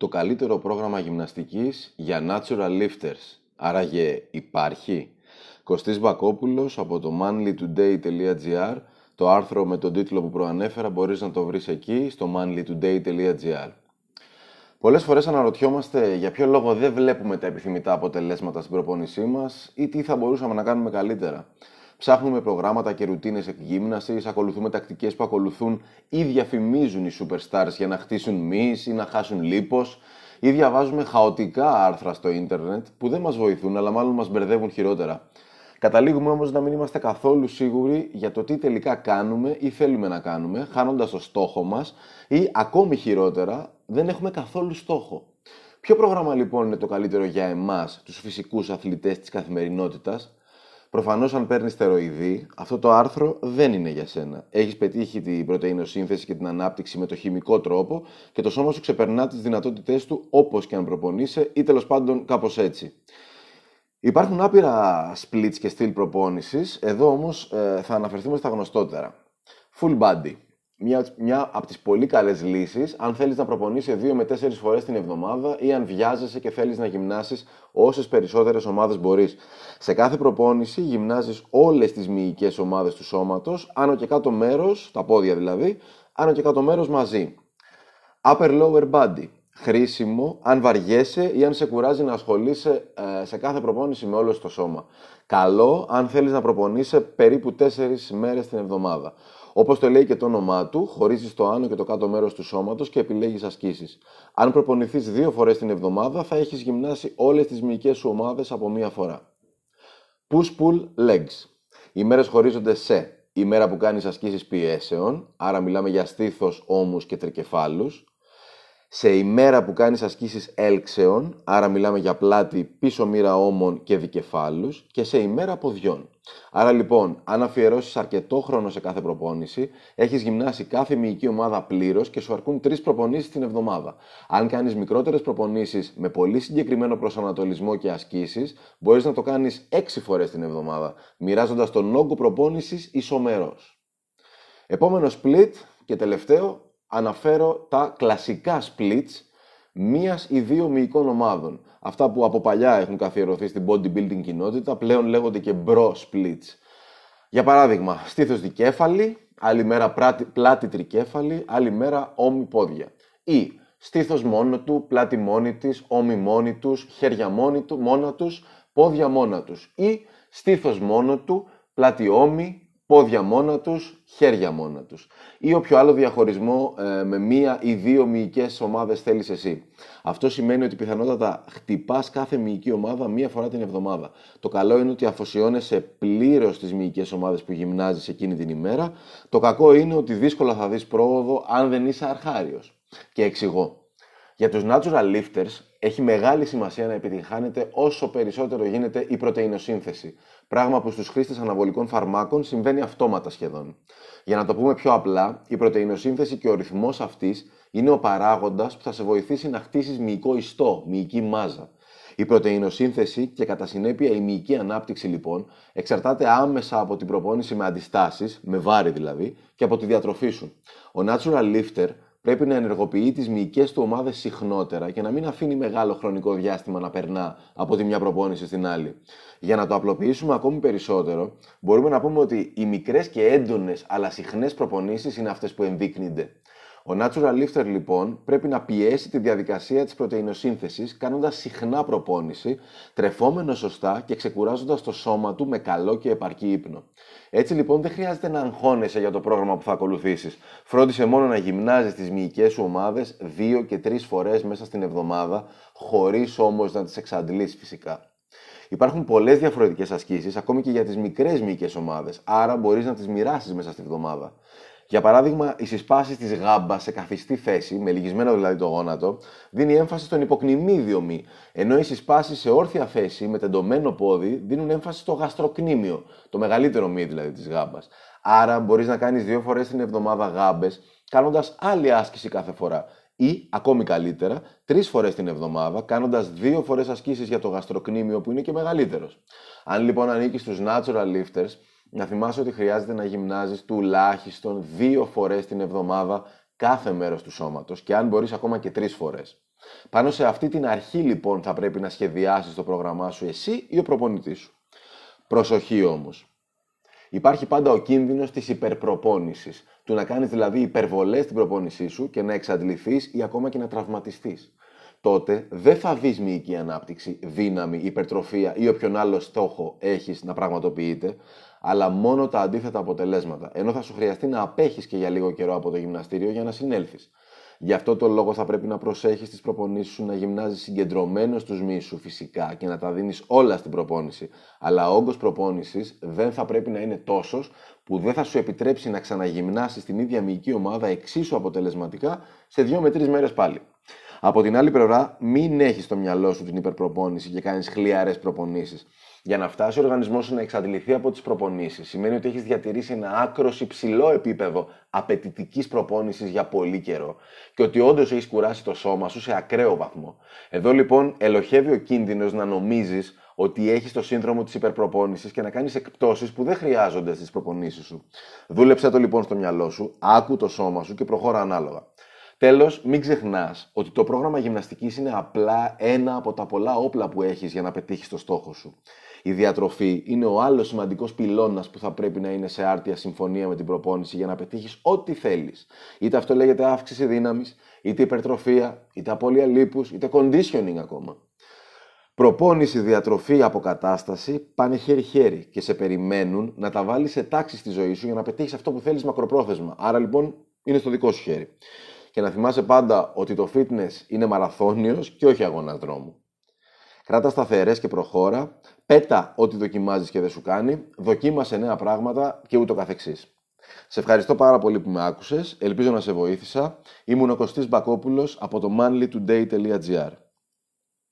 το καλύτερο πρόγραμμα γυμναστικής για natural lifters. Άραγε υπάρχει? Κωστής Μπακόπουλος από το manlytoday.gr. Το άρθρο με τον τίτλο που προανέφερα μπορείς να το βρεις εκεί στο manlytoday.gr. Πολλές φορές αναρωτιόμαστε για ποιο λόγο δεν βλέπουμε τα επιθυμητά αποτελέσματα στην προπόνησή μας ή τι θα μπορούσαμε να κάνουμε καλύτερα. Ψάχνουμε προγράμματα και ρουτίνες εκγύμνασης, ακολουθούμε τακτικές που ακολουθούν ή διαφημίζουν οι superstars για να χτίσουν μυς ή να χάσουν λίπος, ή διαβάζουμε χαοτικά άρθρα στο ίντερνετ που δεν μας βοηθούν αλλά μάλλον μας μπερδεύουν χειρότερα. Καταλήγουμε όμως να μην είμαστε καθόλου σίγουροι για το τι τελικά κάνουμε ή θέλουμε να κάνουμε, χάνοντας το στόχο μας ή ακόμη χειρότερα δεν έχουμε καθόλου στόχο. Ποιο πρόγραμμα λοιπόν είναι το καλύτερο για εμάς, τους φυσικούς αθλητές της καθημερινότητας? Προφανώς, αν παίρνεις στεροειδή, αυτό το άρθρο δεν είναι για σένα. Έχεις πετύχει την πρωτεϊνοσύνθεση και την ανάπτυξη με το χημικό τρόπο και το σώμα σου ξεπερνά τις δυνατότητές του όπως και αν προπονείσαι ή τέλος πάντων κάπως έτσι. Υπάρχουν άπειρα splits και στυλ προπόνησης, εδώ όμως θα αναφερθούμε στα γνωστότερα. Full body. Μια από τις πολύ καλές λύσεις αν θέλεις να προπονείσαι 2 με 4 φορές την εβδομάδα ή αν βιάζεσαι και θέλεις να γυμνάσεις όσες περισσότερες ομάδες μπορείς. Σε κάθε προπόνηση γυμνάζεις όλες τις μυϊκές ομάδες του σώματος, άνω και κάτω μέρος, τα πόδια δηλαδή, άνω και κάτω μέρος μαζί. Upper lower body. Χρήσιμο αν βαριέσαι ή αν σε κουράζει να ασχολείσαι σε κάθε προπόνηση με όλο το σώμα. Καλό αν θέλεις να προπονείσαι περίπου 4 μέρες την εβδομάδα. Όπως το λέει και το όνομά του, χωρίζεις το άνω και το κάτω μέρος του σώματος και επιλέγεις ασκήσεις. Αν προπονηθείς 2 φορές την εβδομάδα, θα έχεις γυμνάσει όλες τις μυϊκές σου ομάδες από μία φορά. Push-pull legs. Οι μέρες χωρίζονται σε ημέρα που κάνεις ασκήσεις πιέσεων, άρα μιλάμε για στήθος, ώμους και τρικεφάλους. Σε ημέρα που κάνεις ασκήσεις έλξεων, άρα μιλάμε για πλάτη, πίσω μοίρα ώμων και δικεφάλους, και σε ημέρα ποδιών. Άρα λοιπόν, αν αφιερώσεις αρκετό χρόνο σε κάθε προπόνηση, έχεις γυμνάσει κάθε μυϊκή ομάδα πλήρως και σου αρκούν 3 προπονήσεις την εβδομάδα. Αν κάνεις μικρότερες προπονήσεις με πολύ συγκεκριμένο προσανατολισμό και ασκήσεις, μπορείς να το κάνεις 6 φορές την εβδομάδα, μοιράζοντας τον όγκο προπόνησης ισομερός. Επόμενο split και τελευταίο. Αναφέρω τα κλασικά splits 1 ή 2 μυϊκών ομάδων. Αυτά που από παλιά έχουν καθιερωθεί στην bodybuilding κοινότητα, πλέον λέγονται και bro splits. Για παράδειγμα, στήθος δικέφαλη, άλλη μέρα πλάτη τρικέφαλη, άλλη μέρα ώμοι πόδια. Ή στήθος μόνο του, πλάτη μόνη της, ώμοι μόνοι τους, χέρια μόνα τους, πόδια μόνα τους. Ή στήθος μόνο του, πλάτη ώμοι, πόδια μόνα τους, χέρια μόνα τους. Ή όποιο άλλο διαχωρισμό με 1 ή 2 μυϊκές ομάδες θέλεις εσύ. Αυτό σημαίνει ότι πιθανότατα χτυπάς κάθε μυϊκή ομάδα 1 φορά την εβδομάδα. Το καλό είναι ότι αφοσιώνεσαι πλήρως τις μυϊκές ομάδες που γυμνάζεις εκείνη την ημέρα. Το κακό είναι ότι δύσκολα θα δεις πρόοδο αν δεν είσαι αρχάριος. Και εξηγώ. Για τους natural lifters έχει μεγάλη σημασία να επιτυγχάνεται όσο περισσότερο γίνεται η πρωτεϊνοσύνθεση, πράγμα που στους χρήστες αναβολικών φαρμάκων συμβαίνει αυτόματα σχεδόν. Για να το πούμε πιο απλά, η πρωτεϊνοσύνθεση και ο ρυθμός αυτής είναι ο παράγοντας που θα σε βοηθήσει να χτίσεις μυϊκό ιστό, μυϊκή μάζα. Η πρωτεϊνοσύνθεση και κατά συνέπεια η μυϊκή ανάπτυξη λοιπόν εξαρτάται άμεσα από την προπόνηση με αντιστάσεις, με βάρη δηλαδή, και από τη διατροφή σου. Ο natural lifter πρέπει να ενεργοποιεί τις μυϊκές του ομάδες συχνότερα και να μην αφήνει μεγάλο χρονικό διάστημα να περνά από τη μια προπόνηση στην άλλη. Για να το απλοποιήσουμε ακόμη περισσότερο, μπορούμε να πούμε ότι οι μικρές και έντονες αλλά συχνές προπονήσεις είναι αυτές που ενδείκνυνται. Ο natural lifter λοιπόν πρέπει να πιέσει τη διαδικασία της πρωτεϊνοσύνθεσης κάνοντας συχνά προπόνηση, τρεφόμενο σωστά και ξεκουράζοντας το σώμα του με καλό και επαρκή ύπνο. Έτσι λοιπόν δεν χρειάζεται να αγχώνεσαι για το πρόγραμμα που θα ακολουθήσεις. Φρόντισε μόνο να γυμνάζεις τις μυϊκές σου ομάδες 2 και 3 φορές μέσα στην εβδομάδα, χωρίς όμως να τις εξαντλείς φυσικά. Υπάρχουν πολλές διαφορετικές ασκήσεις, ακόμη και για τις μικρές μυϊκές ομάδες, άρα μπορείς να τις μοιράσεις μέσα στη εβδομάδα. Για παράδειγμα, οι συσπάσεις της γάμπας σε καθιστή θέση, με λυγισμένο δηλαδή το γόνατο, δίνει έμφαση στον υποκνημίδιο μυ, ενώ οι συσπάσεις σε όρθια θέση με τεντωμένο πόδι δίνουν έμφαση στο γαστροκνήμιο, το μεγαλύτερο μυ δηλαδή της γάμπας. Άρα μπορείς να κάνεις 2 φορές την εβδομάδα γάμπες, κάνοντας άλλη άσκηση κάθε φορά. Ή, ακόμη καλύτερα, 3 φορές την εβδομάδα, κάνοντας 2 φορές ασκήσεις για το γαστροκνήμιο που είναι και μεγαλύτερος. Αν λοιπόν ανήκεις στους natural lifters, να θυμάσαι ότι χρειάζεται να γυμνάζεις τουλάχιστον 2 φορές την εβδομάδα κάθε μέρος του σώματος και αν μπορείς ακόμα και 3 φορές. Πάνω σε αυτή την αρχή λοιπόν θα πρέπει να σχεδιάσεις το πρόγραμμά σου εσύ ή ο προπονητής σου. Προσοχή όμως. Υπάρχει πάντα ο κίνδυνος της υπερπροπόνησης, του να κάνεις δηλαδή υπερβολές στην προπόνησή σου και να εξαντληθείς ή ακόμα και να τραυματιστείς. Τότε δεν θα δεις μυϊκή ανάπτυξη, δύναμη, υπερτροφία ή όποιον άλλο στόχο έχεις να πραγματοποιείται, αλλά μόνο τα αντίθετα αποτελέσματα, ενώ θα σου χρειαστεί να απέχεις και για λίγο καιρό από το γυμναστήριο για να συνέλθεις. Γι' αυτό το λόγο θα πρέπει να προσέχεις τις προπονήσεις σου, να γυμνάζεις συγκεντρωμένος τους μυς σου φυσικά και να τα δίνεις όλα στην προπόνηση. Αλλά ο όγκος προπόνησης δεν θα πρέπει να είναι τόσος που δεν θα σου επιτρέψει να ξαναγυμνάσεις την ίδια μυϊκή ομάδα εξίσου αποτελεσματικά σε 2 με 3 μέρες πάλι. Από την άλλη πλευρά, μην έχεις στο μυαλό σου την υπερπροπόνηση και κάνεις χλιαρές προπονήσεις. Για να φτάσει ο οργανισμός σου να εξαντληθεί από τις προπονήσεις, σημαίνει ότι έχεις διατηρήσει ένα άκρως υψηλό επίπεδο απαιτητικής προπόνησης για πολύ καιρό και ότι όντως έχεις κουράσει το σώμα σου σε ακραίο βαθμό. Εδώ λοιπόν ελοχεύει ο κίνδυνος να νομίζεις ότι έχεις το σύνδρομο της υπερπροπόνησης και να κάνεις εκπτώσεις που δεν χρειάζονται στις προπονήσεις σου. Δούλεψε το λοιπόν στο μυαλό σου, άκου το σώμα σου και προχώρα ανάλογα. Τέλος, μην ξεχνάς ότι το πρόγραμμα γυμναστικής είναι απλά ένα από τα πολλά όπλα που έχεις για να πετύχεις το στόχο σου. Η διατροφή είναι ο άλλος σημαντικός πυλώνας που θα πρέπει να είναι σε άρτια συμφωνία με την προπόνηση για να πετύχεις ό,τι θέλεις. Είτε αυτό λέγεται αύξηση δύναμης, είτε υπερτροφία, είτε απώλεια λίπους, είτε conditioning ακόμα. Προπόνηση, διατροφή, αποκατάσταση πάνε χέρι-χέρι και σε περιμένουν να τα βάλεις σε τάξη στη ζωή σου για να πετύχεις αυτό που θέλεις μακροπρόθεσμα. Άρα λοιπόν είναι στο δικό σου χέρι. Και να θυμάσαι πάντα ότι το fitness είναι μαραθώνιος και όχι αγώνας δρόμου. Κράτα σταθερές και προχώρα, πέτα ό,τι δοκιμάζεις και δεν σου κάνει, δοκίμασε νέα πράγματα και ούτω καθεξής. Σε ευχαριστώ πάρα πολύ που με άκουσες, ελπίζω να σε βοήθησα. Ήμουν ο Κωστής Μπακόπουλος από το manlytoday.gr.